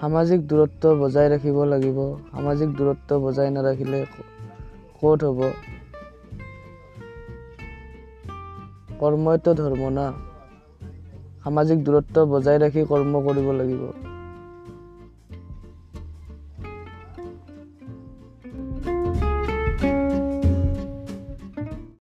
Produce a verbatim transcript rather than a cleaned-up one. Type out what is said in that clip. सामाजिक दूरत्व बजाय राखिब लागिब। सामाजिक दूरत्व बजाय नाराखिले कत हब। कर्मयतो धर्म ना। सामाजिक दूरत्व बजाय राखि कर्म करिब लागिब।